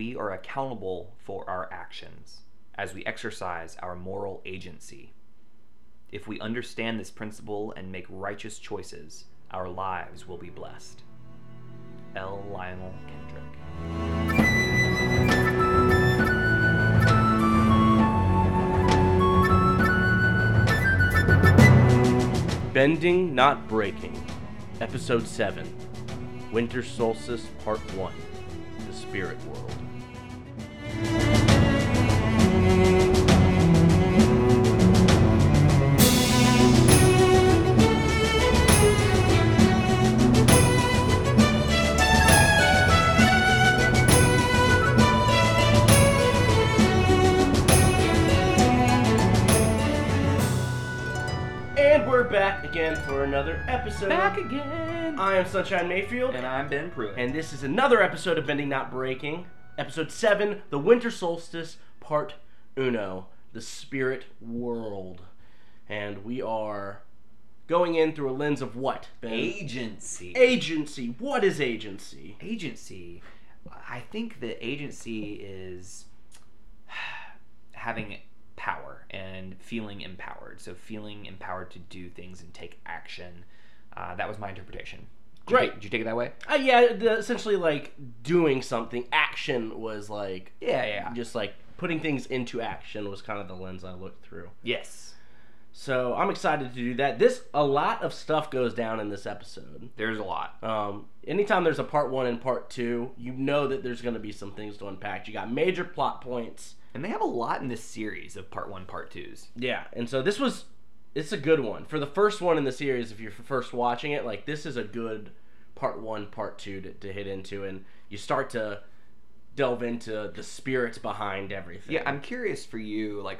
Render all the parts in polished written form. we are accountable for our actions as we exercise our moral agency. If we understand this principle and make righteous choices, our lives will be blessed. L. Lionel Kendrick. Bending Not Breaking, Episode 7, Winter Solstice Part 1, The Spirit World. Back again for another episode. Back again. I am Sunshine Mayfield. And I'm Ben Pruitt. And this is another episode of Bending Not Breaking. Episode 7, The Winter Solstice, Part 1, The Spirit World. And we are going in through a lens of what, Ben? Agency. Agency. What is agency? Agency. I think that agency is having power and feeling empowered. So feeling empowered to do things and take action. That was my interpretation. Great. Did you take it that way? Yeah, essentially like doing something. Action was like... Yeah. Just like putting things into action was kind of the lens I looked through. Yes. So I'm excited to do that. A lot of stuff goes down in this episode. There's a lot. Anytime there's a part 1 and part 2, you know that there's going to be some things to unpack. You got major plot points. And they have a lot in this series of part 1, part 2s. Yeah, and so it's a good one. For the first one in the series, if you're first watching it, like this is a good part 1, part 2 to hit into, and you start to delve into the spirits behind everything. Yeah, I'm curious for you, like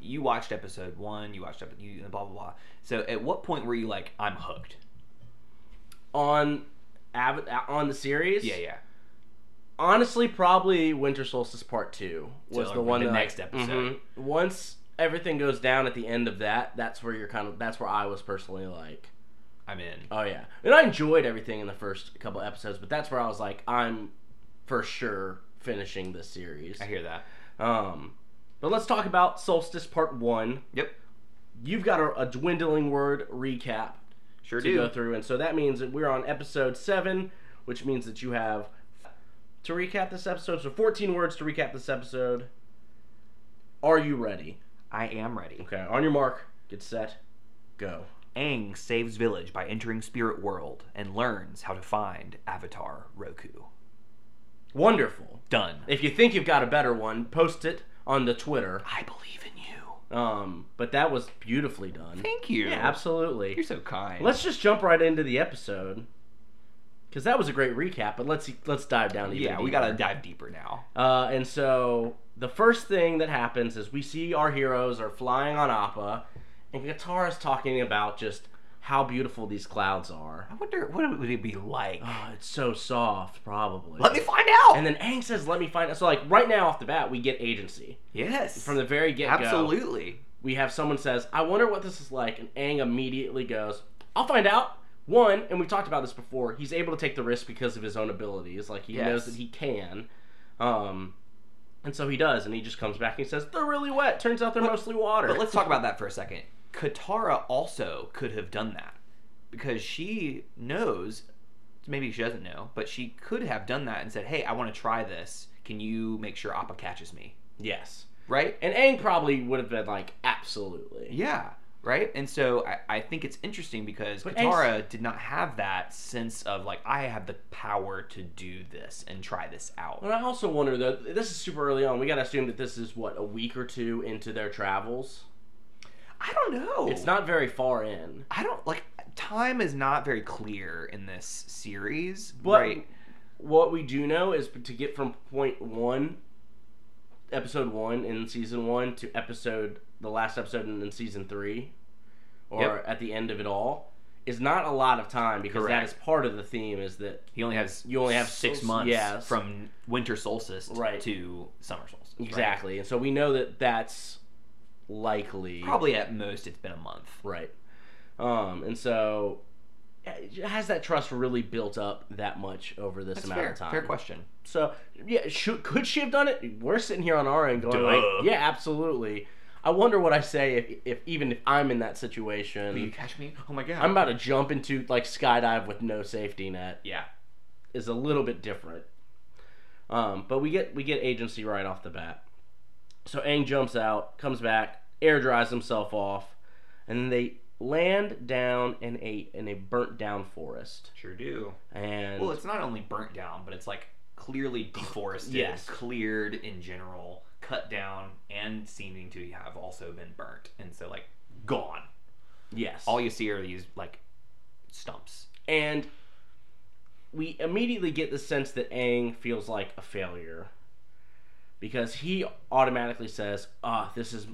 you watched episode 1, you watched episode blah, blah, blah. So at what point were you like, I'm hooked? On the series? Yeah. Honestly, probably Winter Solstice Part 2 was the one. The next episode. Mm-hmm. Once everything goes down at the end of that, that's where I was personally like, I'm in. Oh yeah, and I enjoyed everything in the first couple episodes, but that's where I was like, I'm for sure finishing this series. I hear that. But let's talk about Solstice Part 1. Yep. You've got a dwindling word recap. Sure do. Go through, and so that means that we're on episode 7, which means that you have. To recap this episode, so 14 words to recap this episode. Are you ready? I am ready. Okay, on your mark, get set, go. Aang saves village by entering Spirit World and learns how to find Avatar Roku. Wonderful. Done. If you think you've got a better one, post it on the Twitter. I believe in you. But that was beautifully done. Thank you. Yeah, absolutely. You're so kind. Let's just jump right into the episode. Because that was a great recap, but let's dive down even deeper. Yeah, we got to dive deeper now. And so the first thing that happens is we see our heroes are flying on Appa, and Katara's talking about just how beautiful these clouds are. I wonder, what would it be like? Oh, it's so soft, probably. Let me find out! And then Aang says, let me find out. So, like, right now off the bat, we get agency. Yes. From the very get-go. Absolutely. We have someone says, I wonder what this is like, and Aang immediately goes, I'll find out! One, and we talked about this before, he's able to take the risk because of his own abilities. Like, he knows that he can. And so he does, and he just comes back and he says, they're really wet. Turns out they're mostly water. But let's talk about that for a second. Katara also could have done that. Because she knows, maybe she doesn't know, but she could have done that and said, hey, I want to try this. Can you make sure Appa catches me? Yes. Right? And Aang probably would have been like, absolutely. Yeah. Right? And so I think it's interesting because Katara did not have that sense of, like, I have the power to do this and try this out. And I also wonder, though, this is super early on. We got to assume that this is, what, a week or two into their travels? I don't know. It's not very far in. Time is not very clear in this series. But right? What we do know is to get from point 1, episode 1 in season 1 to the last episode in season 3, or at the end of it all, is not a lot of time because that is part of the theme is that you only have 6 months from winter solstice to summer solstice. Exactly. Right? And so we know that that's likely. Probably at most it's been a month. Right. And so has that trust really built up that much over this amount of time? Fair question. So, yeah, could she have done it? We're sitting here on our end going, like, yeah, absolutely. I wonder what I say if I'm in that situation. Will you catch me? Oh my God. I'm about to jump into, like, skydive with no safety net. Yeah. Is a little bit different. But we get agency right off the bat. So Aang jumps out, comes back, air dries himself off, and then they land down in a burnt down forest. Sure do. And well, it's not only burnt down, but it's like clearly deforested, cleared in general, cut down, and seeming to have also been burnt, and so like gone. Yes. All you see are these like stumps, and we immediately get the sense that Aang feels like a failure because he automatically says, "This is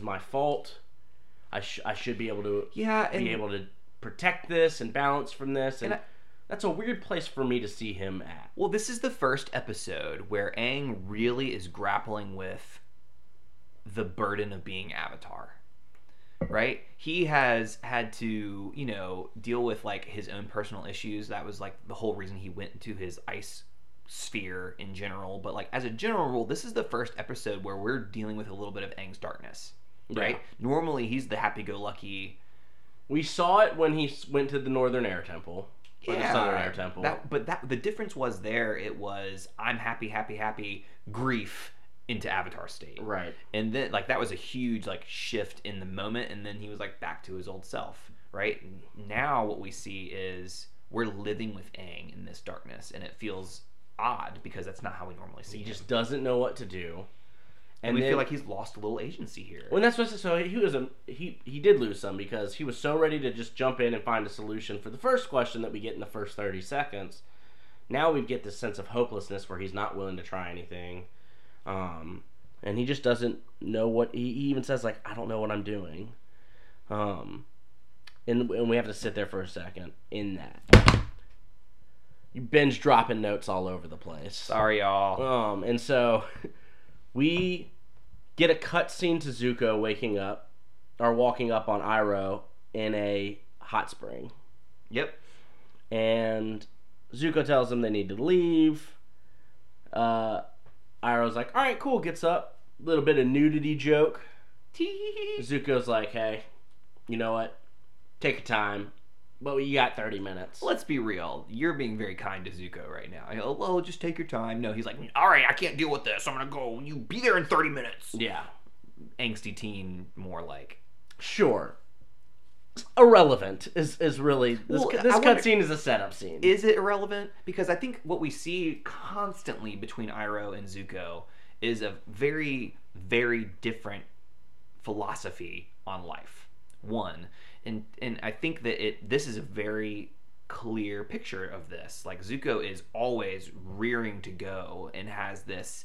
my fault. I should be able to be able to protect this and balance from this." And that's a weird place for me to see him at. Well, this is the first episode where Aang really is grappling with the burden of being Avatar, right? He has had to, deal with, like, his own personal issues. That was, like, the whole reason he went into his ice sphere in general. But, like, as a general rule, this is the first episode where we're dealing with a little bit of Aang's darkness. Right? Yeah. Normally, he's the happy-go-lucky. We saw it when he went to the Northern Air Temple. Or the Southern Air Temple. But the difference was there, it was, I'm happy, happy, happy, grief into Avatar state. Right. And then, like, that was a huge, like, shift in the moment, and then he was, like, back to his old self, right? Now what we see is we're living with Aang in this darkness, and it feels odd because that's not how we normally see him. He just doesn't know what to do. And we feel like he's lost a little agency here. Well, that's what I said. So he did lose some because he was so ready to just jump in and find a solution for the first question that we get in the first 30 seconds. Now we get this sense of hopelessness where he's not willing to try anything. And he just doesn't know what... He even says, like, I don't know what I'm doing. And we have to sit there for a second in that. You binge dropping notes all over the place. Sorry, y'all. And so... We get a cutscene to Zuko waking up, or walking up on Iroh in a hot spring. Yep. And Zuko tells them they need to leave. Iroh's like, all right, cool, gets up. Little bit of nudity joke. Zuko's like, hey, you know what? Take your time. But you got 30 minutes. Let's be real. You're being very kind to Zuko right now. Oh, just take your time. No, he's like, all right, I can't deal with this. I'm going to go. You be there in 30 minutes. Yeah. Angsty teen, more like. Sure. Irrelevant is really... This cutscene is a setup scene. Is it irrelevant? Because I think what we see constantly between Iroh and Zuko is a very, very different philosophy on life. One... And I think that this is a very clear picture of this. Like, Zuko is always rearing to go and has this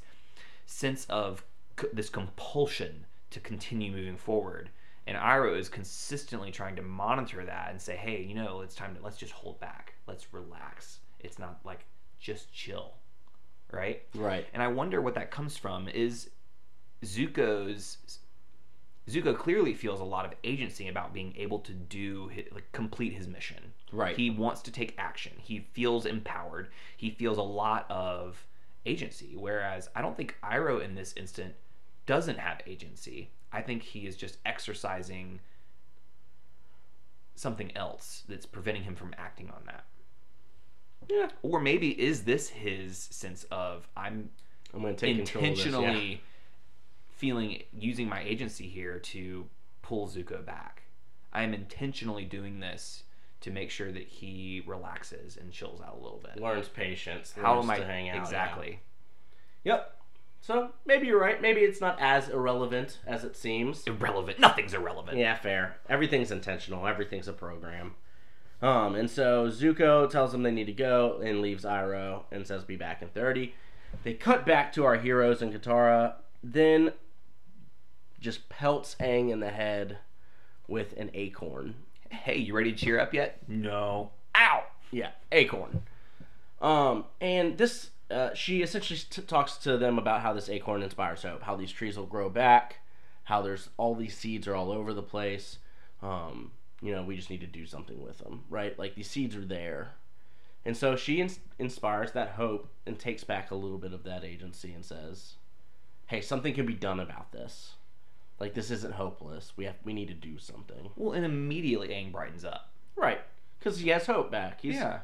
sense of this compulsion to continue moving forward. And Iroh is consistently trying to monitor that and say, hey, it's time to, let's just hold back. Let's relax. It's not like, just chill. Right? Right. And I wonder what that comes from is Zuko clearly feels a lot of agency about being able to complete his mission. Right. He wants to take action. He feels empowered. He feels a lot of agency, whereas I don't think Iroh in this instant doesn't have agency. I think he is just exercising something else that's preventing him from acting on that. Yeah. Or maybe is this his sense of, I'm going to take intentionally... Control of this, yeah. Using my agency here to pull Zuko back. I am intentionally doing this to make sure that he relaxes and chills out a little bit. Learns patience. How am I to hang out? Exactly. Yeah. Yep. So maybe you're right. Maybe it's not as irrelevant as it seems. Irrelevant. Nothing's irrelevant. Yeah, fair. Everything's intentional. Everything's a program. And so Zuko tells them they need to go and leaves Iroh and says be back in 30. They cut back to our heroes and Katara. Then just pelts Aang in the head with an acorn. Hey, you ready to cheer up yet? No. Ow! Yeah, acorn. And this, she essentially talks to them about how this acorn inspires hope, how these trees will grow back, how there's all these seeds are all over the place. you know, we just need to do something with them, right? Like, these seeds are there. And so she inspires that hope and takes back a little bit of that agency and says, hey, something can be done about this. Like, this isn't hopeless. We need to do something. Well, and immediately Aang brightens up. Right. Because he has hope back. Yeah,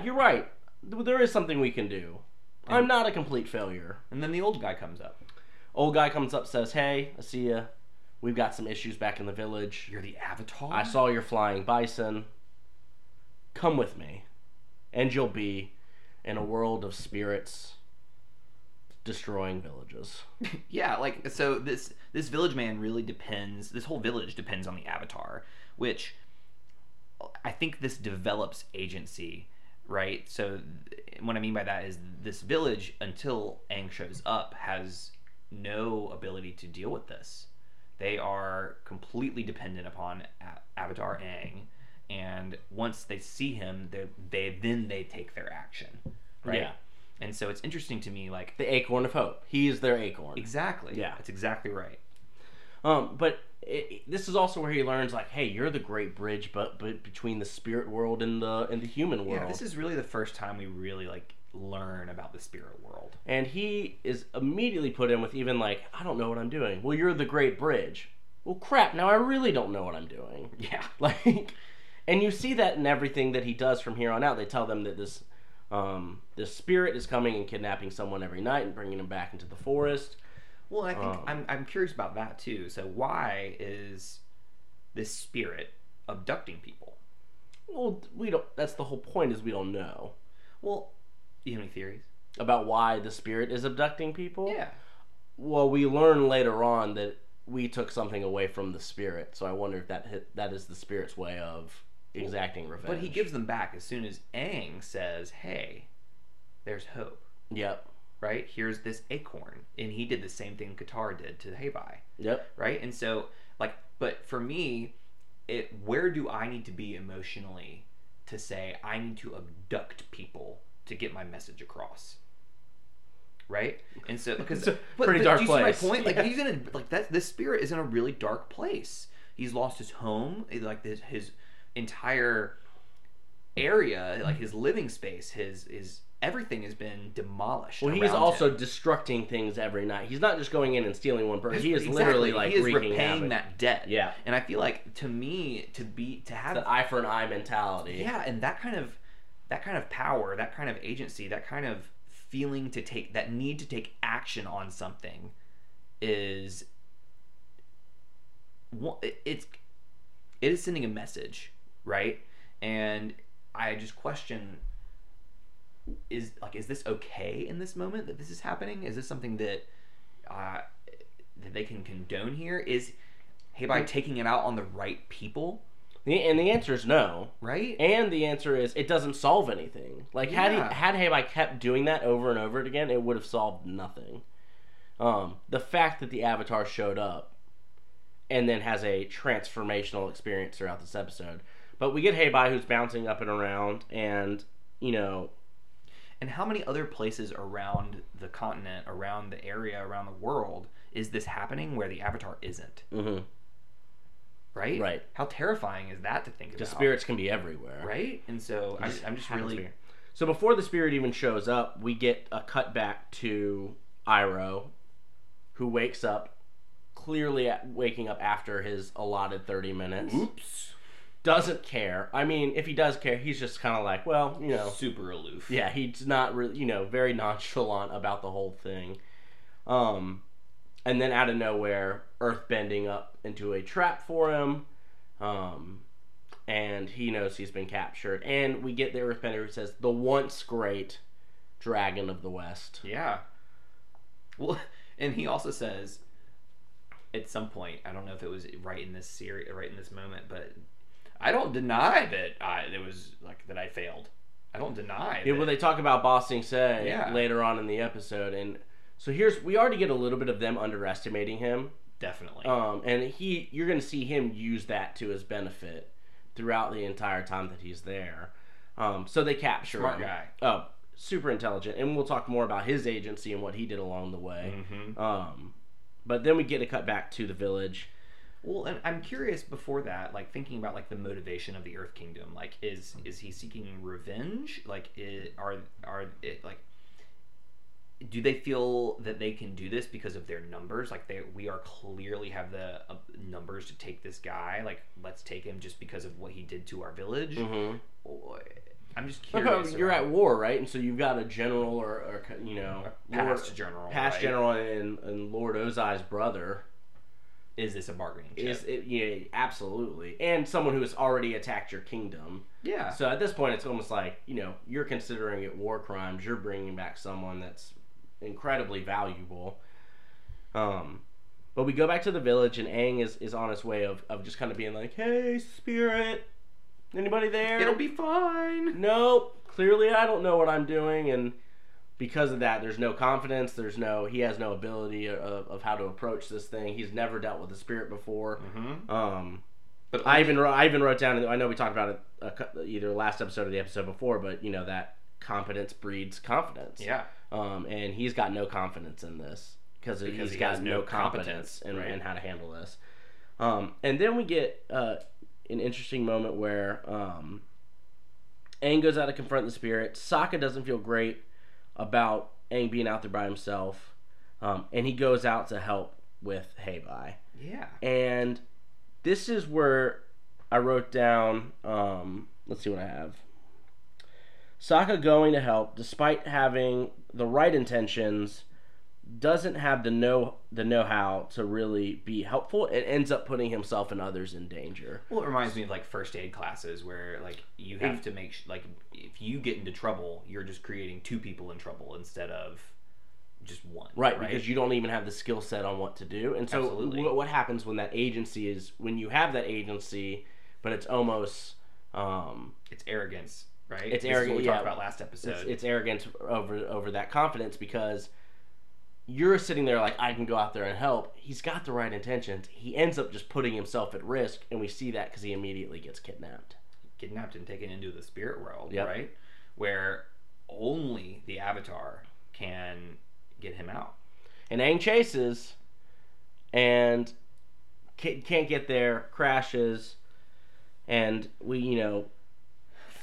you're right. There is something we can do. And I'm not a complete failure. And then the old guy comes up. Old guy comes up, says, hey, I see ya. We've got some issues back in the village. You're the Avatar? I saw your flying bison. Come with me. And you'll be in a world of spirits destroying villages. Yeah, like, so this village man really depends, this whole village depends on the Avatar, which I think this develops agency, right? So what I mean by that is this village, until Aang shows up, has no ability to deal with this. They are completely dependent upon Avatar Aang, and once they see him, they take their action, right? Yeah. And so it's interesting to me, like... The acorn of hope. He is their acorn. Exactly. Yeah. That's exactly right. But this is also where he learns, like, hey, you're the great bridge but between the spirit world and the human world. Yeah, this is really the first time we really, like, learn about the spirit world. And he is immediately put in with even, like, I don't know what I'm doing. Well, you're the great bridge. Well, crap, now I really don't know what I'm doing. Yeah. Like, and you see that in everything that he does from here on out. They tell them that this... the spirit is coming and kidnapping someone every night and bringing them back into the forest. Well, I think I'm curious about that too. So why is this spirit abducting people? Well, we don't. That's the whole point, is we don't know. Well, do you have any theories about why the spirit is abducting people? Yeah. Well, we learn later on that we took something away from the spirit, so I wonder if that is the spirit's way of exacting revenge. But he gives them back as soon as Aang says, hey, there's hope. Yep. Right? Here's this acorn. And he did the same thing Katara did to Hei Bai. Yep. Right? And so, like, but for me, where do I need to be emotionally to say I need to abduct people to get my message across? Right? And so, because... pretty dark place. Do you see my point? Yeah. Like, he's in a... Like, this spirit is in a really dark place. He's lost his home. Like, his entire area, like his living space, his everything has been demolished. Well, he's also destructing things every night. He's not just going in and stealing one bird. He is literally like wreaking havoc. That debt. Yeah, and I feel like to have the eye for an eye mentality. Yeah, and that kind of power, that kind of agency, that kind of feeling to take that need to take action on something is it is sending a message. Right? And I just question, is this okay in this moment that this is happening? Is this something that they can condone here? Is Hei Bai taking it out on the right people? And the answer is no. Right? And the answer is it doesn't solve anything. Like, had Hei Bai kept doing that over and over again, it would have solved nothing. The fact that the Avatar showed up and then has a transformational experience throughout this episode. But we get Hei Bai, who's bouncing up and around, and, you know... And how many other places around the continent, around the area, around the world, is this happening where the Avatar isn't? Mm-hmm. Right? Right. How terrifying is that to think about? The spirits can be everywhere. Right? And so I'm just really... So before the spirit even shows up, we get a cutback to Iroh, who wakes up, clearly waking up after his allotted 30 minutes. Oops. Doesn't care. I mean, if he does care, he's just kind of like, well, you know... Super aloof. Yeah, he's not really, you know, very nonchalant about the whole thing. And then out of nowhere, Earth bending up into a trap for him. And he knows he's been captured. And we get the Earthbender who says, the once great dragon of the West. Yeah. Well, and he also says, at some point, I don't know if it was right in this series, right in this moment, but... I don't deny that I failed. I don't deny. Yeah, well, they talk about Ba Sing Se later on in the episode, and so we already get a little bit of them underestimating him. Definitely. And you're going to see him use that to his benefit throughout the entire time that he's there. So they capture him. Smart guy. Oh, super intelligent, and we'll talk more about his agency and what he did along the way. Mm-hmm. But then we get a cut back to the village. Well, and I'm curious before that, like thinking about like the motivation of the Earth Kingdom, like is he seeking revenge? Like do they feel that they can do this because of their numbers? Like we are clearly have the numbers to take this guy. Like let's take him just because of what he did to our village. Mm-hmm. I'm just curious. Okay, you're at war, right? And so you've got a general or you know, past general, and Lord Ozai's brother. Is this a bargaining chip? Yeah, absolutely. And someone who has already attacked your kingdom. Yeah. So at this point, it's almost like, you know, you're considering it war crimes. You're bringing back someone that's incredibly valuable. But we go back to the village, and Aang is on his way of just kind of being like, hey, spirit, anybody there? It'll be fine. Nope. Clearly, I don't know what I'm doing, and because of that, there's no confidence, he has no ability of how to approach this thing. He's never dealt with the spirit before. Mm-hmm. But I even wrote down, I know we talked about it either last episode or the episode before, but, you know, that competence breeds confidence. Yeah. And he's got no confidence in this because he has no competence in how to handle this. And then we get an interesting moment where Aang goes out to confront the spirit. Sokka doesn't feel great about Aang being out there by himself, and he goes out to help with Hei Bai. Yeah. And this is where I wrote down, let's see what I have. Sokka going to help, despite having the right intentions, doesn't have the know-how to really be helpful, and ends up putting himself and others in danger. Well, it reminds me of like first aid classes where like you have to make like if you get into trouble, you're just creating two people in trouble instead of just one. Right? Because you don't even have the skill set on what to do. And so what happens when that agency is when you have that agency, but it's almost it's arrogance, right? It's arrogance. We talked about last episode. It's arrogance over that confidence because you're sitting there like, I can go out there and help. He's got the right intentions. He ends up just putting himself at risk, and we see that because he immediately gets kidnapped. Kidnapped and taken into the spirit world, yep. Right? Where only the Avatar can get him out. And Aang chases, and can't get there, crashes, and we, you know...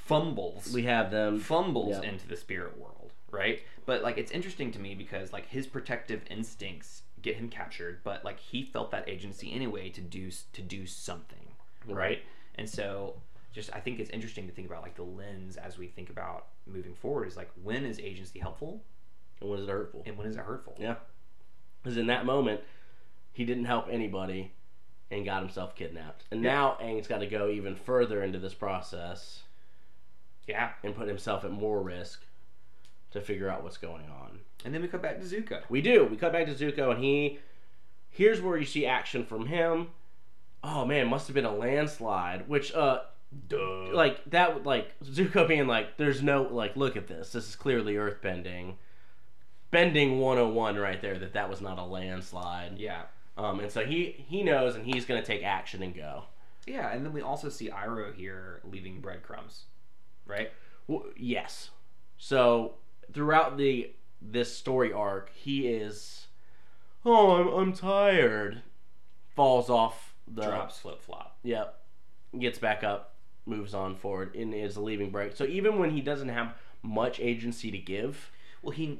Fumbles. We have them... Fumbles yep. into the spirit world, right? But, like, it's interesting to me because, like, his protective instincts get him captured, but, like, he felt that agency anyway to do something, right? And so just I think it's interesting to think about, like, the lens as we think about moving forward is, like, when is agency helpful? And when is it hurtful? Yeah. Because in that moment, he didn't help anybody and got himself kidnapped. And now Aang's got to go even further into this process. Yeah. And put himself at more risk. To figure out what's going on. And then we cut back to Zuko. We cut back to Zuko, and here's where you see action from him. Oh, man, must have been a landslide, which, duh. Zuko being like, there's no, like, look at this. This is clearly earthbending. Bending 101 right there, that was not a landslide. Yeah. And so he knows, and he's going to take action and go. Yeah, and then we also see Iroh here leaving breadcrumbs, right? Well, yes. So... Throughout this story arc, he is, I'm tired, falls off the... Drops flip-flop. Yep. Gets back up, moves on forward, and is leaving break. So even when he doesn't have much agency to give, well, he's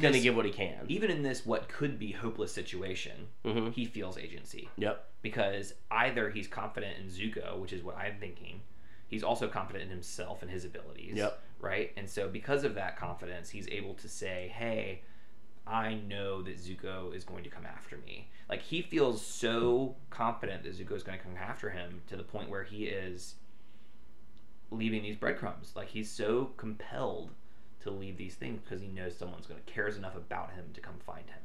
going to give what he can. Even in this what could be hopeless situation, mm-hmm. he feels agency. Yep. Because either he's confident in Zuko, which is what I'm thinking, he's also confident in himself and his abilities. Yep. Right? And so because of that confidence, he's able to say, hey, I know that Zuko is going to come after me. Like, he feels so confident that Zuko is going to come after him to the point where he is leaving these breadcrumbs. Like, he's so compelled to leave these things because he knows someone's going to cares enough about him to come find him.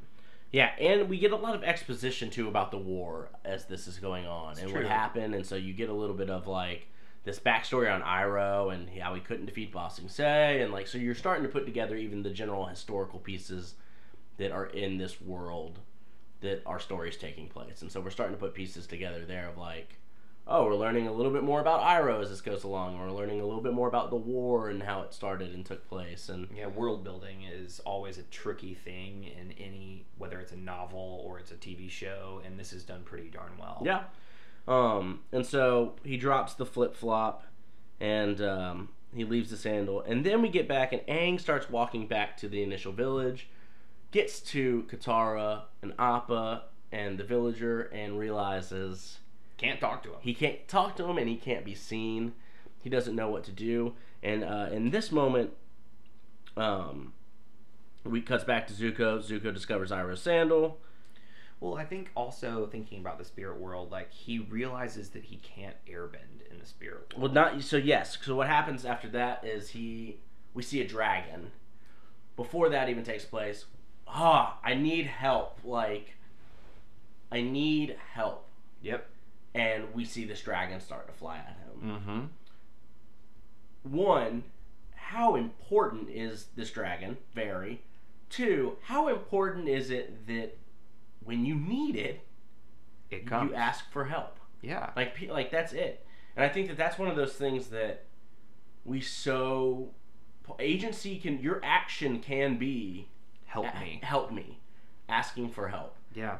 Yeah, and we get a lot of exposition, too, about the war as this is going on. It's and true. What happened, and so you get a little bit of, like... this backstory on Iroh and how he couldn't defeat Ba Sing Se, and like so you're starting to put together even the general historical pieces that are in this world that our story's taking place. And so we're starting to put pieces together there of like, oh, we're learning a little bit more about Iroh as this goes along. We're learning a little bit more about the war and how it started and took place. And yeah, world building is always a tricky thing in any, whether it's it's a novel or it's a TV show, and this is done pretty darn well. Yeah. And so he drops the flip-flop, and he leaves the sandal. And then we get back, and Aang starts walking back to the initial village, gets to Katara and Appa and the villager, and realizes... can't talk to him. He can't talk to him, and he can't be seen. He doesn't know what to do. And in this moment, we cuts back to Zuko. Zuko discovers Iroh's sandal. Well, I think also thinking about the spirit world, like, he realizes that he can't airbend in the spirit world. Well, not so. Yes. So what happens after that is we see a dragon. Before that even takes place, I need help. Like, I need help. Yep. And we see this dragon start to fly at him. Mm-hmm. One, how important is this dragon? Very. Two, how important is it that when you need it, it comes. You ask for help? Yeah. Like that's it. And I think that that's one of those things that agency can, your action can be... Help me. Asking for help. Yeah.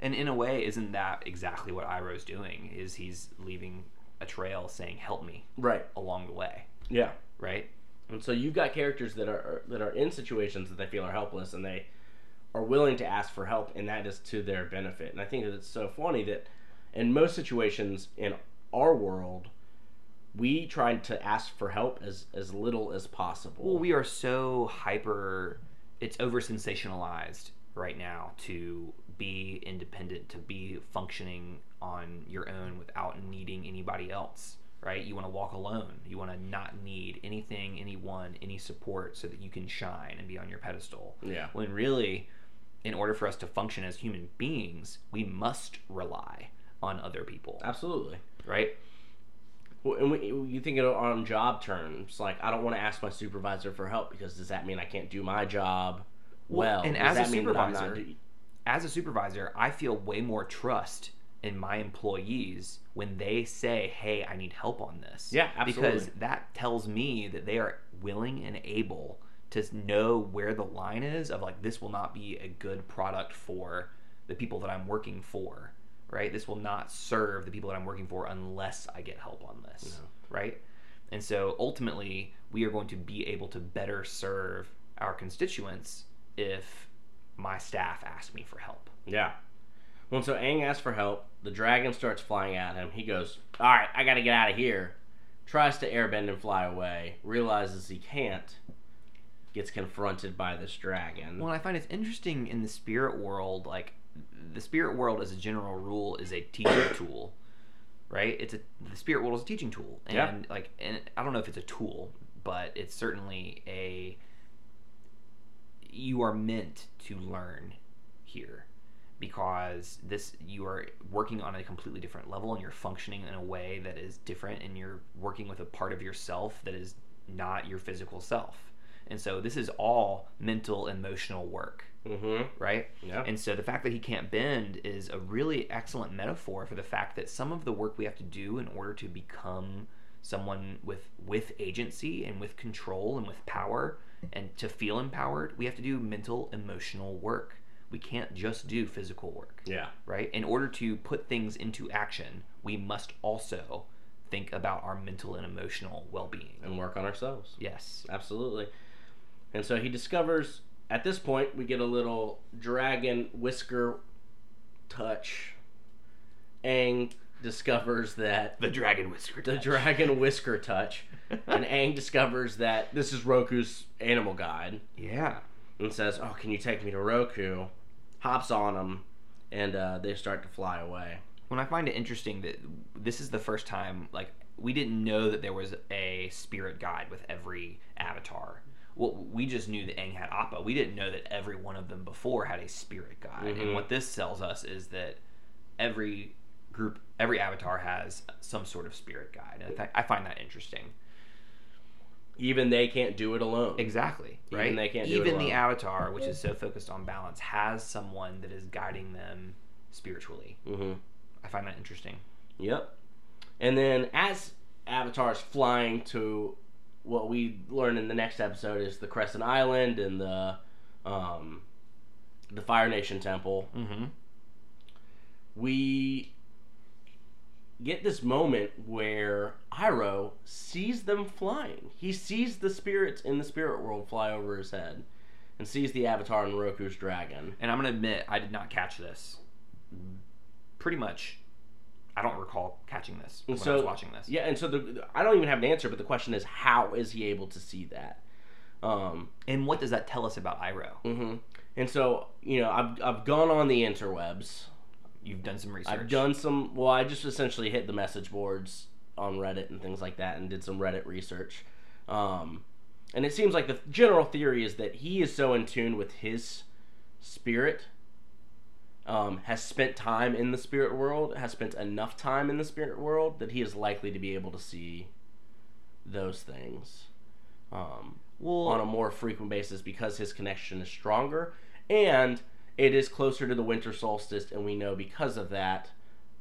And in a way, isn't that exactly what Iroh's doing? Is he's leaving a trail saying, help me. Right. Along the way. Yeah. Right? And so you've got characters that are in situations that they feel are helpless, and they are willing to ask for help, and that is to their benefit. And I think that it's so funny that in most situations in our world, we try to ask for help as little as possible. Well, we are so hyper... it's over-sensationalized right now to be independent, to be functioning on your own without needing anybody else, right? You want to walk alone. You want to not need anything, anyone, any support so that you can shine and be on your pedestal. Yeah. When really, in order for us to function as human beings, we must rely on other people. Absolutely. Right? Well, and you think on job terms, like, I don't want to ask my supervisor for help because does that mean I can't do my job well? And as a supervisor, I feel way more trust in my employees when they say, hey, I need help on this. Yeah, absolutely. Because that tells me that they are willing and able to know where the line is of, like, this will not be a good product for the people that I'm working for. Right? This will not serve the people that I'm working for unless I get help on this. No. Right? And so ultimately, we are going to be able to better serve our constituents if my staff asks me for help. Yeah. Well, so Aang asks for help. The dragon starts flying at him. He goes, all right, I got to get out of here. Tries to airbend and fly away. Realizes he can't. Gets confronted by this dragon. Well, I find it's interesting in the spirit world, like, the spirit world, as a general rule, is a teaching tool, right? The spirit world is a teaching tool, and yeah. And I don't know if it's a tool, but it's certainly you are meant to learn here, because you are working on a completely different level, and you're functioning in a way that is different, and you're working with a part of yourself that is not your physical self, and so this is all mental, emotional work. Mm-hmm. Right? Yeah. And so the fact that he can't bend is a really excellent metaphor for the fact that some of the work we have to do in order to become someone with agency and with control and with power and to feel empowered, we have to do mental, emotional work. We can't just do physical work. Yeah. Right? In order to put things into action, we must also think about our mental and emotional well-being. And work on ourselves. Yes. Absolutely. And so he discovers... at this point, we get a little dragon whisker touch. Aang discovers that... The dragon whisker touch. And Aang discovers that this is Roku's animal guide. Yeah. And says, oh, can you take me to Roku? Hops on him, and they start to fly away. Well, I find it interesting that this is the first time, like, we didn't know that there was a spirit guide with every avatar. Well, we just knew that Aang had Appa. We didn't know that every one of them before had a spirit guide. Mm-hmm. And what this tells us is that every group, every avatar has some sort of spirit guide. And I find that interesting. Even they can't do it alone. Exactly. Right? Even they can't do it alone. Even the avatar, which is so focused on balance, has someone that is guiding them spiritually. Mm-hmm. I find that interesting. Yep. And then as avatars flying to... what we learn in the next episode is the Crescent Island and the the Fire Nation Temple. Mm-hmm. We get this moment where Iroh sees them flying. He sees the spirits in the spirit world fly over his head and sees the Avatar and Roku's dragon. And I'm going to admit, I did not catch this. Pretty much, I don't recall catching this when I was watching this. Yeah, and so I don't even have an answer, but the question is, how is he able to see that? And what does that tell us about Iroh? Mm-hmm. And so, you know, I've gone on the interwebs. You've done some research. I've done some... Well, I just essentially hit the message boards on Reddit and things like that and did some Reddit research. And it seems like the general theory is that he is so in tune with his spirit, has spent time in the spirit world, has spent enough time in the spirit world, that he is likely to be able to see those things on a more frequent basis because his connection is stronger. And it is closer to the winter solstice, and we know because of that,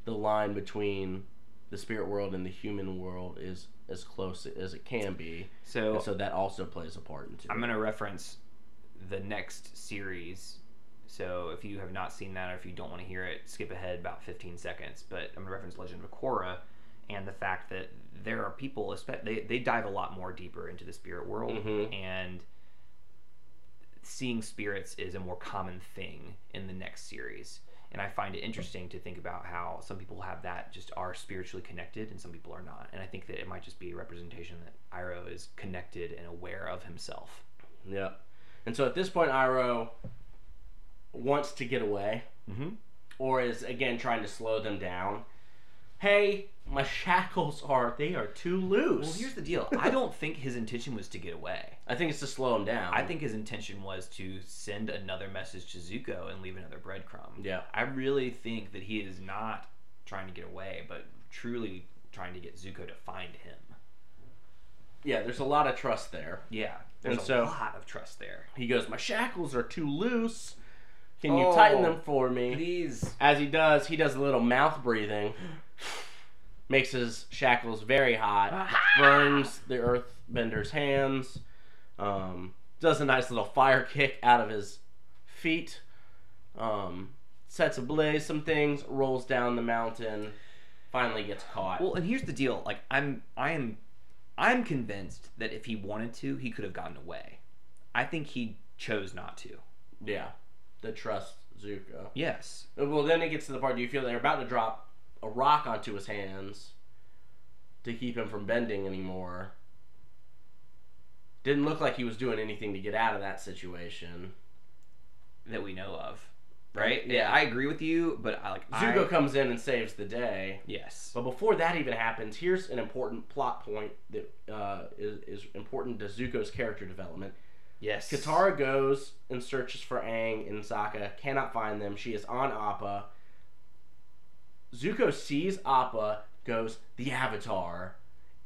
the line between the spirit world and the human world is as close as it can be. So that also plays a part into it. I'm going to reference the next series. So if you have not seen that, or if you don't want to hear it, skip ahead about 15 seconds. But I'm going to reference Legend of Korra and the fact that there are people, they dive a lot more deeper into the spirit world, mm-hmm. and seeing spirits is a more common thing in the next series. And I find it interesting to think about how some people have that, just are spiritually connected, and some people are not. And I think that it might just be a representation that Iroh is connected and aware of himself. Yeah. And so at this point, Iroh wants to get away, mm-hmm. or is, again, trying to slow them down. Hey, my shackles are too loose. Well, here's the deal. I don't think his intention was to get away. I think it's to slow him down. I think his intention was to send another message to Zuko and leave another breadcrumb. Yeah. I really think that he is not trying to get away, but truly trying to get Zuko to find him. Yeah, there's a lot of trust there. Yeah, there's a lot of trust there. He goes, my shackles are too loose. Can you tighten them for me? Please. As he does a little mouth breathing. Makes his shackles very hot. Burns the earthbender's hands. Does a nice little fire kick out of his feet. Sets ablaze some things. Rolls down the mountain. Finally gets caught. Well, and here's the deal. Like, I'm convinced that if he wanted to, he could have gotten away. I think he chose not to. Yeah. The trust Zuko. Yes. Well, then it gets to the part, do you feel they're about to drop a rock onto his hands to keep him from bending anymore? Didn't look like he was doing anything to get out of that situation that we know of, right? Yeah, I agree with you, but Zuko comes in and saves the day. Yes, but before that even happens, here's an important plot point that is important to Zuko's character development. Yes, Katara goes and searches for Aang and Sokka, cannot find them. She is on Appa. Zuko sees Appa, goes, the Avatar,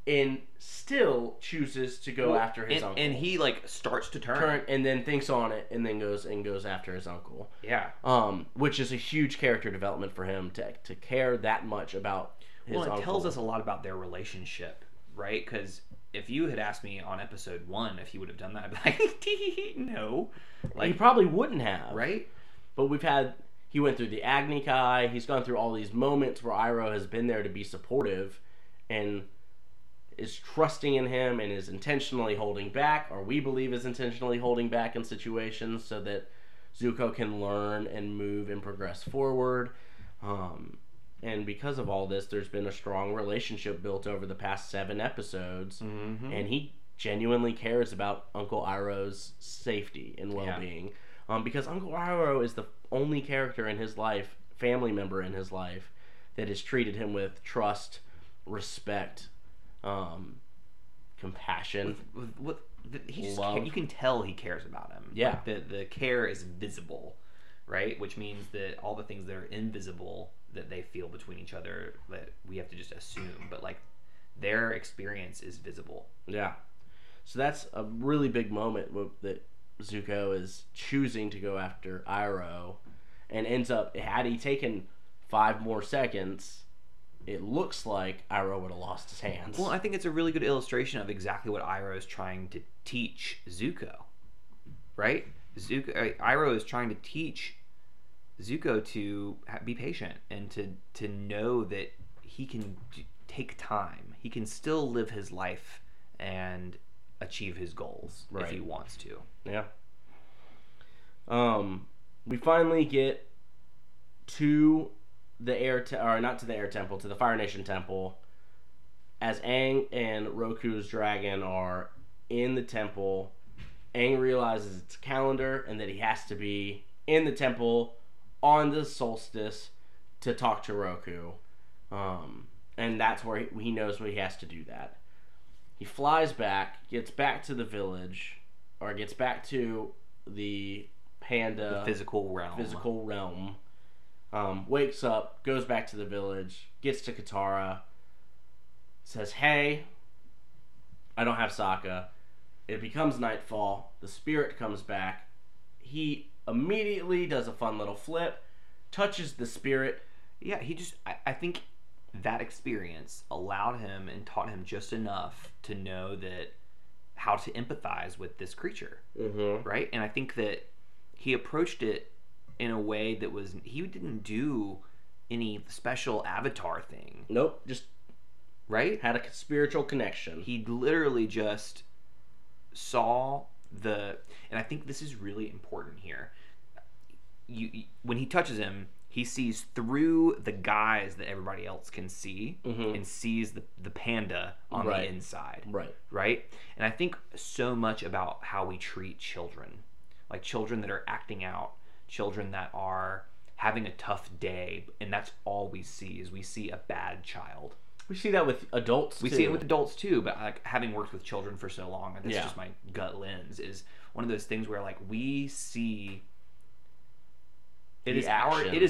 and still chooses to go after his uncle. And he, starts to turn. And then thinks on it, and then goes after his uncle. Yeah. Which is a huge character development for him, to care that much about his uncle. Well, it tells us a lot about their relationship, right? Because if you had asked me on episode 1 if he would have done that, I'd be like, no. He probably wouldn't have. Right? But we've had... He went through the Agni Kai. He's gone through all these moments where Iroh has been there to be supportive and is trusting in him and is intentionally holding back, or we believe is intentionally holding back in situations so that Zuko can learn and move and progress forward. And because of all this, there's been a strong relationship built over the past 7 episodes, mm-hmm. and he genuinely cares about Uncle Iroh's safety and well-being. Yeah. Because Uncle Iroh is the only character in his life, family member in his life, that has treated him with trust, respect, compassion. You can tell he cares about him. Yeah. The care is visible, right? Which means that all the things that are invisible that they feel between each other, that we have to just assume. But, their experience is visible. Yeah. So that's a really big moment that Zuko is choosing to go after Iroh, and ends up, had he taken 5 more seconds, it looks like Iroh would have lost his hands. Well, I think it's a really good illustration of exactly what Iroh is trying to teach Zuko, right? Zuko, Iroh is trying to teach Zuko to be patient and to know that he can take time. He can still live his life and achieve his goals if he wants to. Yeah. We finally get to the to the Fire Nation Temple, as Aang and Roku's dragon are in the temple. Aang realizes it's a calendar and that he has to be in the temple on the solstice to talk to Roku. And that's where he knows where he has to do that. He flies back, gets back to the village, or gets back to the panda... the physical realm. Wakes up, goes back to the village, gets to Katara, says, "Hey, I don't have Sokka." It becomes nightfall. The spirit comes back. He immediately does a fun little flip, touches the spirit. Yeah, he just... I think that experience allowed him and taught him just enough to know that how to empathize with this creature. Mm-hmm. Right? And I think that he approached it in a way that was... he didn't do any special Avatar thing. Nope. Just... right? Had a spiritual connection. He literally just... saw the, and I think this is really important here. When he touches him, he sees through the guise that everybody else can see, mm-hmm. and sees the panda on the inside. Right. And I think so much about how we treat children, like children that are acting out, children that are having a tough day, and that's all we see is we see a bad child. We see that with adults too. We see it with adults too, but like having worked with children for so long, and that's just my gut lens, is one of those things where like we see it is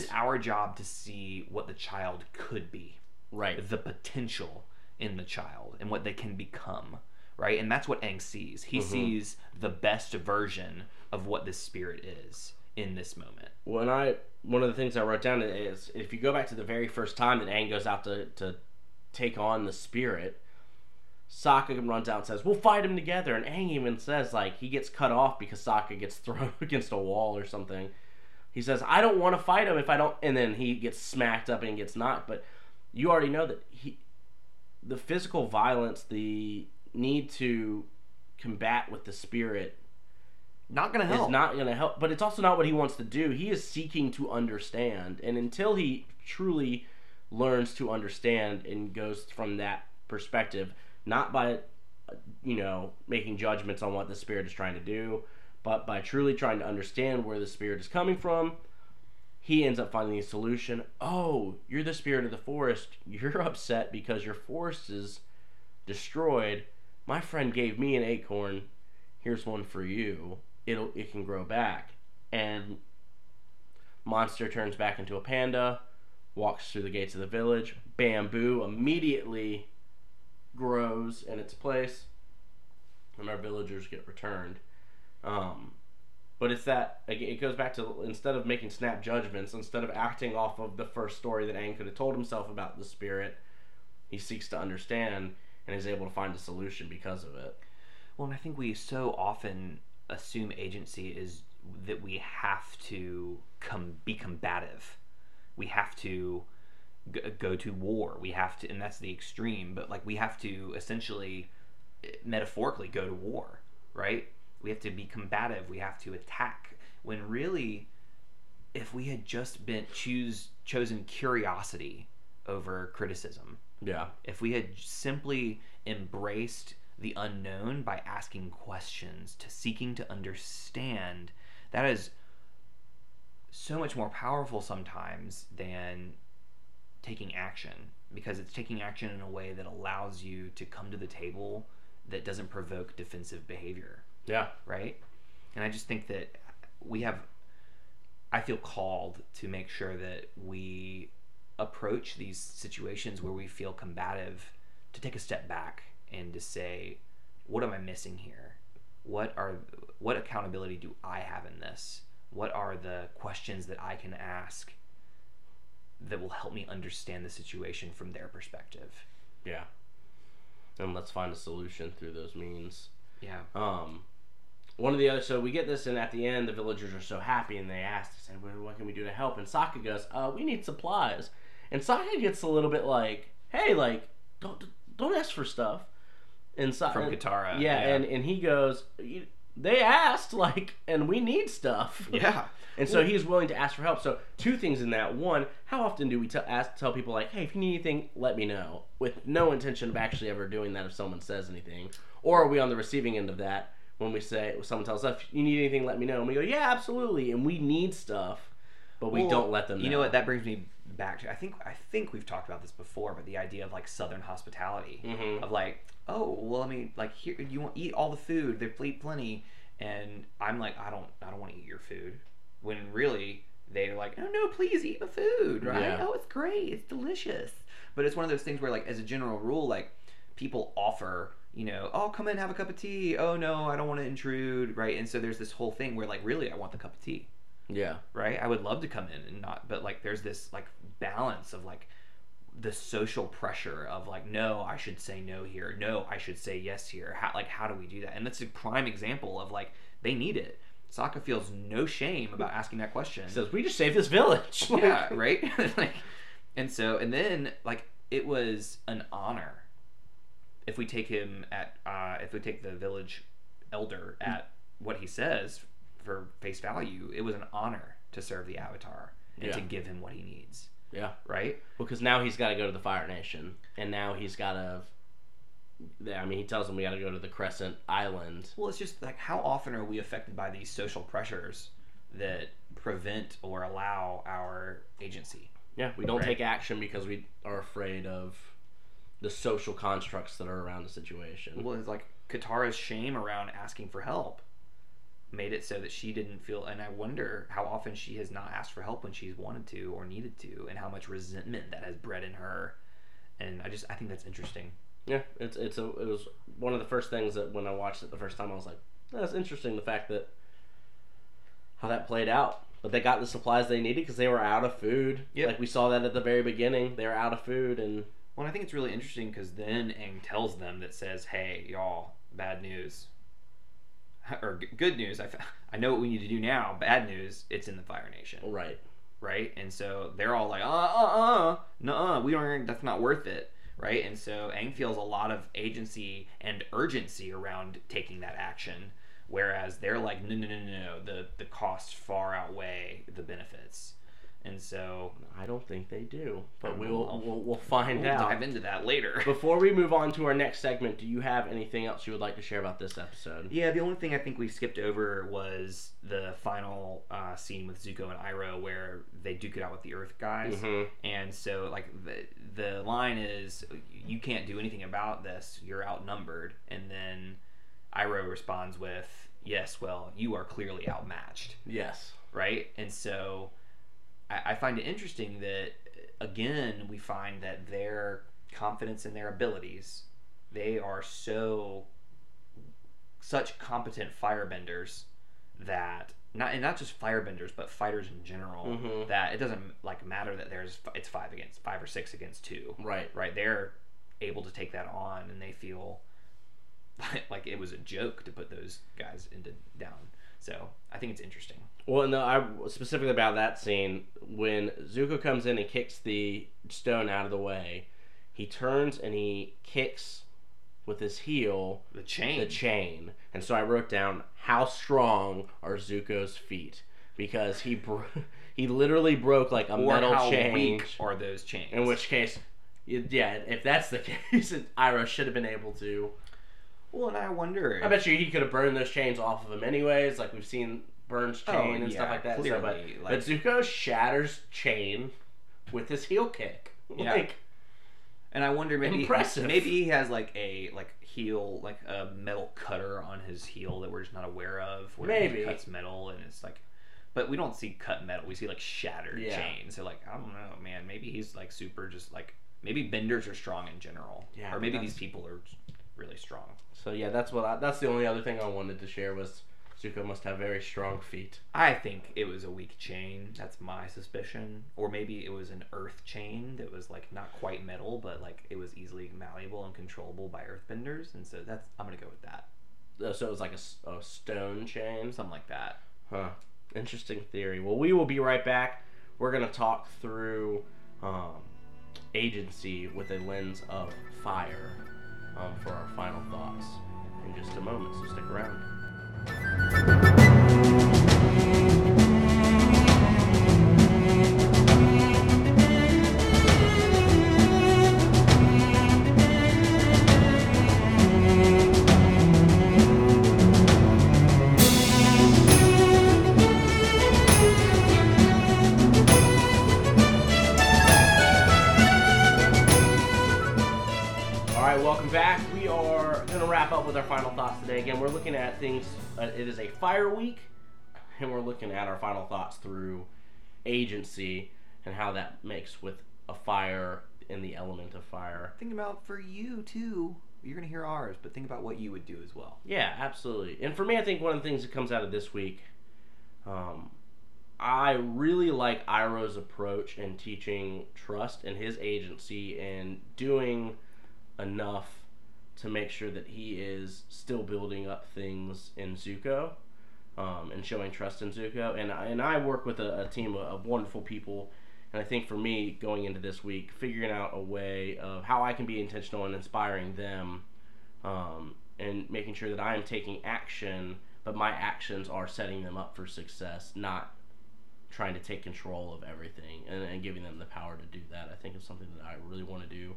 our job to see what the child could be. Right. The potential in the child and what they can become. Right? And that's what Aang sees. He mm-hmm. sees the best version of what this spirit is in this moment. Well, and one of the things I wrote down is if you go back to the very first time that Aang goes out to take on the spirit, Sokka runs out and says, "We'll fight him together," and Aang even says, like, he gets cut off because Sokka gets thrown against a wall or something. He says, "I don't want to fight him if I don't," and then he gets smacked up and gets knocked. But you already know that the physical violence, the need to combat with the spirit, not gonna help, but it's also not what he wants to do. He is seeking to understand, and until he truly learns to understand and goes from that perspective, not by making judgments on what the spirit is trying to do, but by truly trying to understand where the spirit is coming from, he ends up finding a solution. Oh, you're the spirit of the forest. You're upset because your forest is destroyed. My friend gave me an acorn. Here's one for you. It can grow back. And monster turns back into a panda, walks through the gates of the village. Bamboo immediately grows in its place, and our villagers get returned. But it's that, again, it goes back to, instead of making snap judgments, instead of acting off of the first story that Aang could have told himself about the spirit, he seeks to understand and is able to find a solution because of it. Well, and I think we so often assume agency is that we have to be combative. We have to go to war. We have to, and that's the extreme, but like we have to essentially, metaphorically, go to war, right? We have to be combative. We have to attack. When really, if we had just chosen curiosity over criticism, yeah. If we had simply embraced the unknown by asking questions, to seeking to understand, that is so much more powerful sometimes than taking action, because it's taking action in a way that allows you to come to the table that doesn't provoke defensive behavior. Yeah. Right? And I just think that I feel called to make sure that we approach these situations where we feel combative to take a step back and to say, what am I missing here? What accountability do I have in this? What are the questions that I can ask that will help me understand the situation from their perspective? Yeah. And let's find a solution through those means. Yeah. one of the other, so we get this, and at the end, the villagers are so happy, and they asked us, well, what can we do to help? And Sokka goes, we need supplies. And Sokka gets a little bit like, hey, like, don't ask for stuff. And from Katara. Yeah. And he goes, they asked, like, and we need stuff. Yeah. And so he's willing to ask for help. So two things in that. One, how often do we tell people, like, hey, if you need anything, let me know, with no intention of actually ever doing that if someone says anything? Or are we on the receiving end of that when we say, someone tells us, if you need anything, let me know. And we go, yeah, absolutely. And we need stuff, but we don't let them know. You know what? That brings me back to, I think we've talked about this before, but the idea of, like, Southern hospitality. Mm-hmm. Of, like, oh, well, I mean, like, here, you want to eat all the food. They eat plenty. And I'm like, I don't want to eat your food. When really, they're like, oh, no, please eat the food, right? Yeah. Oh, it's great. It's delicious. But it's one of those things where, like, as a general rule, like, people offer, you know, oh, come in, have a cup of tea. Oh, no, I don't want to intrude, right? And so there's this whole thing where, like, really, I want the cup of tea. Yeah. Right? I would love to come in and not, but, like, there's this, like, balance of, like, the social pressure of, like, no, I should say no here. No, I should say yes here. How do we do that? And that's a prime example of, like, they need it. Sokka feels no shame about asking that question. He says, we just saved this village. Yeah, right? Like, and then, like, it was an honor if we take him at, if we take the village elder at what he says for face value, it was an honor to serve the Avatar and to give him what he needs. Yeah. Right? Well, because now he's got to go to the Fire Nation, and now he's got to... I mean, he tells them we got to go to the Crescent Island. Well, it's just like, how often are we affected by these social pressures that prevent or allow our agency? Yeah, we don't take action because we are afraid of the social constructs that are around the situation. Well, it's like Katara's shame around asking for help made it so that she didn't feel, and I wonder how often she has not asked for help when she's wanted to or needed to, and how much resentment that has bred in her. And I think that's interesting. Yeah, it was one of the first things that when I watched it the first time I was like, that's interesting, the fact that how that played out. But they got the supplies they needed because they were out of food. Yep. Like we saw that at the very beginning, they were out of food. And well, I think it's really interesting because then Aang tells them that says, hey, y'all, bad news. Or good news, I know what we need to do now. Bad news, it's in the Fire Nation. Right. Right? And so they're all like, nuh-uh, that's not worth it. Right, and so Aang feels a lot of agency and urgency around taking that action, whereas they're like, no, the costs far outweigh the benefits, and so I don't think they do. But we'll find out. We'll dive into that later. Before we move on to our next segment, do you have anything else you would like to share about this episode? Yeah, the only thing I think we skipped over was the final scene with Zuko and Iroh where they duke it out with the Earth guys. Mm-hmm. And so, like, the line is, you can't do anything about this, you're outnumbered. And then Iroh responds with, yes, well, you are clearly outmatched. Yes. Right? And so I find it interesting that, again, we find that their confidence in their abilities, they are such competent firebenders that, not just firebenders, but fighters in general, mm-hmm. that it doesn't, like, matter that it's 5 against 5 or 6 against 2. Right. Right, they're able to take that on, and they feel like it was a joke to put those guys down. So, I think it's interesting. Well, no, specifically about that scene, when Zuko comes in and kicks the stone out of the way, he turns and he kicks with his heel the chain. And so I wrote down, how strong are Zuko's feet? Because he literally broke like a metal chain. Or how weak are those chains? In which case, yeah, if that's the case, Iroh should have been able to. Well, and I wonder I bet you he could have burned those chains off of him anyways, like we've seen Burns chain and stuff like that. Clearly, so, but Zuko shatters chain with his heel kick. Yeah. Like, and I wonder maybe he has like a metal cutter on his heel that we're just not aware of. Where maybe he cuts metal and it's like, but we don't see cut metal. We see like shattered chain. So like I don't know, man. Maybe he's like super just like maybe benders are strong in general. Yeah. Or maybe these people are really strong. So yeah, that's the only other thing I wanted to share was. Zuko must have very strong feet. I think it was a weak chain. That's my suspicion. Or maybe it was an earth chain that was like not quite metal, but like it was easily malleable and controllable by earthbenders. And so I'm going to go with that. So it was like a stone chain. Something like that. Huh. Interesting theory. Well, we will be right back. We're going to talk through agency with a lens of fire for our final thoughts in just a moment, so stick around. Again, we're looking at things, it is a fire week, and we're looking at our final thoughts through agency and how that makes with a fire and the element of fire. Think about for you, too. You're going to hear ours, but think about what you would do as well. Yeah, absolutely. And for me, I think one of the things that comes out of this week, I really like Iroh's approach in teaching trust and his agency and doing enough to make sure that he is still building up things in Zuko, and showing trust in Zuko. And I work with a team of wonderful people, and I think for me, going into this week, figuring out a way of how I can be intentional in inspiring them, and making sure that I am taking action, but my actions are setting them up for success, not trying to take control of everything, and giving them the power to do that. I think is something that I really want to do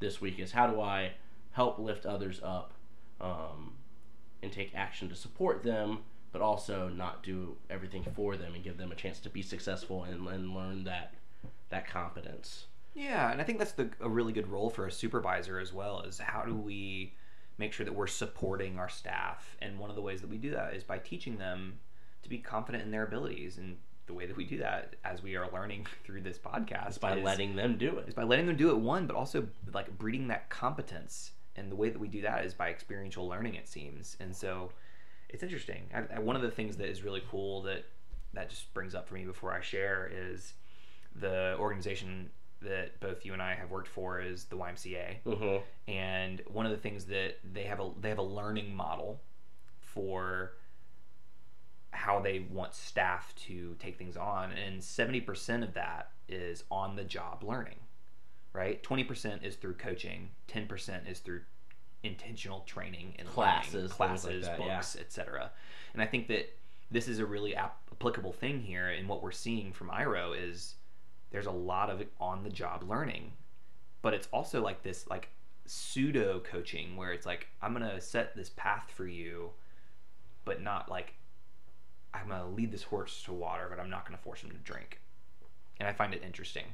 this week, is how do I help lift others up, and take action to support them, but also not do everything for them and give them a chance to be successful and learn that competence. Yeah, and I think that's a really good role for a supervisor as well, is how do we make sure that we're supporting our staff? And one of the ways that we do that is by teaching them to be confident in their abilities, and the way that we do that, as we are learning through this podcast, is by letting them do it, one, but also like breeding that competence. And the way that we do that is by experiential learning, it seems. And so it's interesting. One of the things that is really cool that just brings up for me before I share is the organization that both you and I have worked for is the YMCA. Mm-hmm. And one of the things that they have a learning model for how they want staff to take things on. And 70% of that is on-the-job learning. Right? 20% is through coaching. 10% is through intentional training and classes, like that, books, yeah, etc. And I think that this is a really applicable thing here. And what we're seeing from Iroh is there's a lot of on-the-job learning, but it's also like this like pseudo coaching where it's like, I'm gonna set this path for you, but not like I'm gonna lead this horse to water, but I'm not gonna force him to drink. And I find it interesting.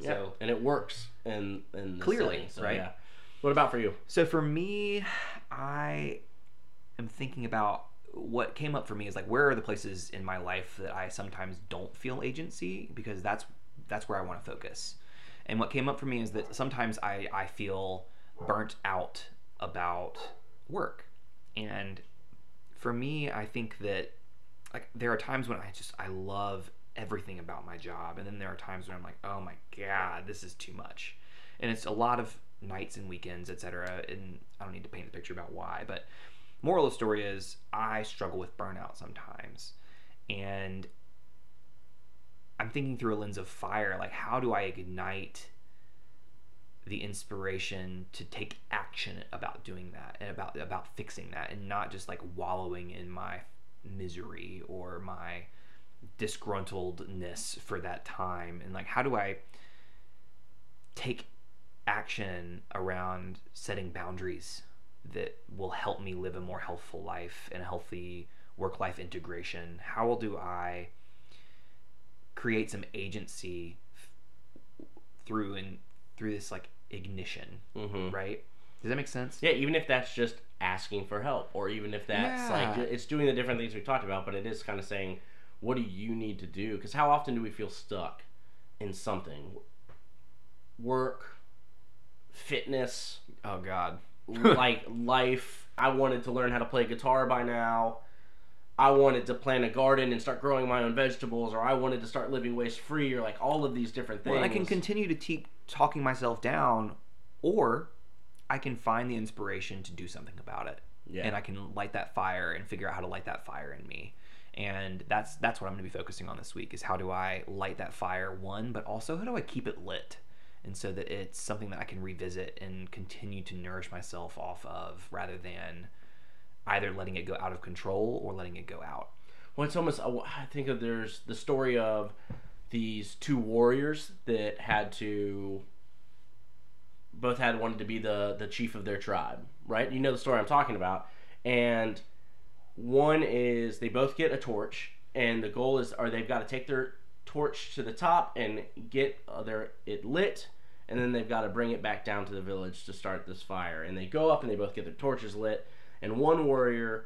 Yeah. So, and it works in the clearly setting, so, right? Yeah. What about for you? So for me, I am thinking about what came up for me is like, where are the places in my life that I sometimes don't feel agency, because that's where I want to focus. And what came up for me is that sometimes I feel burnt out about work. And for me, I think that like there are times when I love everything about my job, and then there are times when I'm like, oh my god, this is too much, and it's a lot of nights and weekends, etc. And I don't need to paint a picture about why, but moral of the story is I struggle with burnout sometimes, and I'm thinking through a lens of fire, like how do I ignite the inspiration to take action about doing that and about fixing that, and not just like wallowing in my misery or my disgruntledness for that time. And like, how do I take action around setting boundaries that will help me live a more healthful life and a healthy work-life integration? How do I create some agency through this like ignition? Mm-hmm. Right? Does that make sense? Yeah, even if that's just asking for help, or even if that's like, it's doing the different things we talked about, but it is kind of saying, what do you need to do? Because how often do we feel stuck in something? Work, fitness. Oh, God. Like, life. I wanted to learn how to play guitar by now. I wanted to plant a garden and start growing my own vegetables. Or I wanted to start living waste-free. Or, like, all of these different things. Well, I can continue to keep talking myself down. Or I can find the inspiration to do something about it. Yeah. And I can light that fire and figure out how to light that fire in me. And that's what I'm going to be focusing on this week, is how do I light that fire, one, but also how do I keep it lit? And so that it's something that I can revisit and continue to nourish myself off of, rather than either letting it go out of control or letting it go out. Well, it's almost, I think of, there's the story of these two warriors that had to, both had wanted to be the chief of their tribe, right? You know the story I'm talking about. And one is they both get a torch, and the goal is, or they've got to take their torch to the top and get it lit, and then they've got to bring it back down to the village to start this fire. And they go up and they both get their torches lit, and one warrior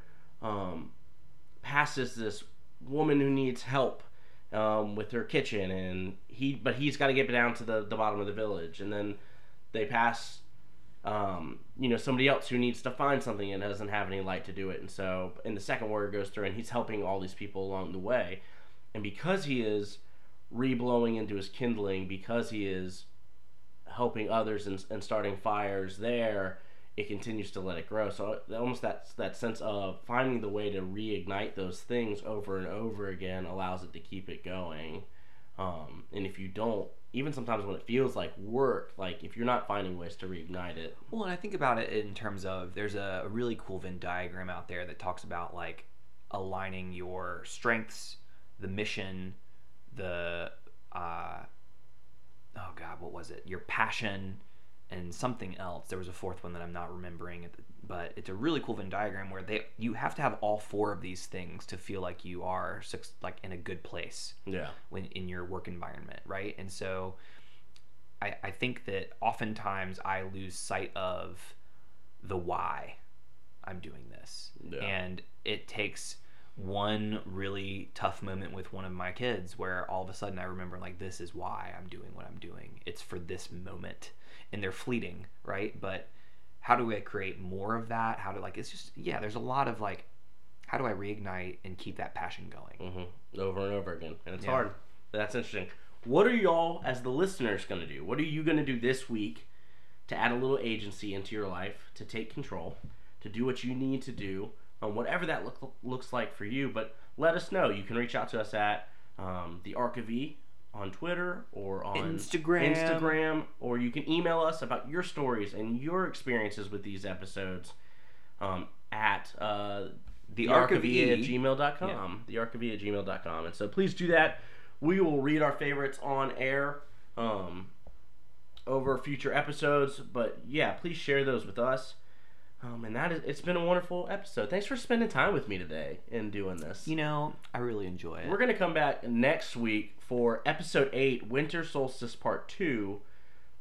passes this woman who needs help with her kitchen, and he's got to get down to the bottom of the village. And then they pass somebody else who needs to find something and doesn't have any light to do it. And so, and the second warrior goes through, and he's helping all these people along the way. And because he is re-blowing into his kindling, because he is helping others and starting fires there, it continues to let it grow. So almost that sense of finding the way to reignite those things over and over again allows it to keep it going. And if you don't, even sometimes when it feels like work, like if you're not finding ways to reignite it. Well, and I think about it in terms of, there's a really cool Venn diagram out there that talks about like aligning your strengths, the mission, your passion, and something else. There was a fourth one that I'm not remembering, but it's a really cool Venn diagram where you have to have all four of these things to feel like you are like in a good place. Yeah. When in your work environment, right? And so I think that oftentimes I lose sight of the why I'm doing this. Yeah. And it takes one really tough moment with one of my kids where all of a sudden I remember, like, this is why I'm doing what I'm doing. It's for this moment. And they're fleeting, right? But how do I create more of that? How do, like, it's just, yeah, there's a lot of, like, how do I reignite and keep that passion going? Mm-hmm. Over and over again. And it's hard. That's interesting. What are y'all, as the listeners, going to do? What are you going to do this week to add a little agency into your life, to take control, to do what you need to do, on whatever that looks like for you? But let us know. You can reach out to us at the Arc of E on Twitter or on Instagram, or you can email us about your stories and your experiences with these episodes at thearcofee@gmail.com. Yeah. thearcofee@gmail.com. And so please do that. We will read our favorites on air over future episodes. But yeah, please share those with us. And it's been a wonderful episode. Thanks for spending time with me today and doing this. You know, I really enjoy it. We're going to come back next week for Episode 8, Winter Solstice Part 2,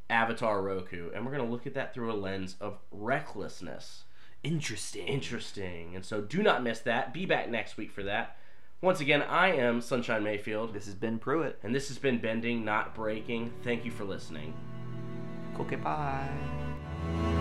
Avatar Roku. And we're going to look at that through a lens of recklessness. Interesting. And so do not miss that. Be back next week for that. Once again, I am Sunshine Mayfield. This is Ben Pruitt. And this has been Bending Not Breaking. Thank you for listening. Goodbye.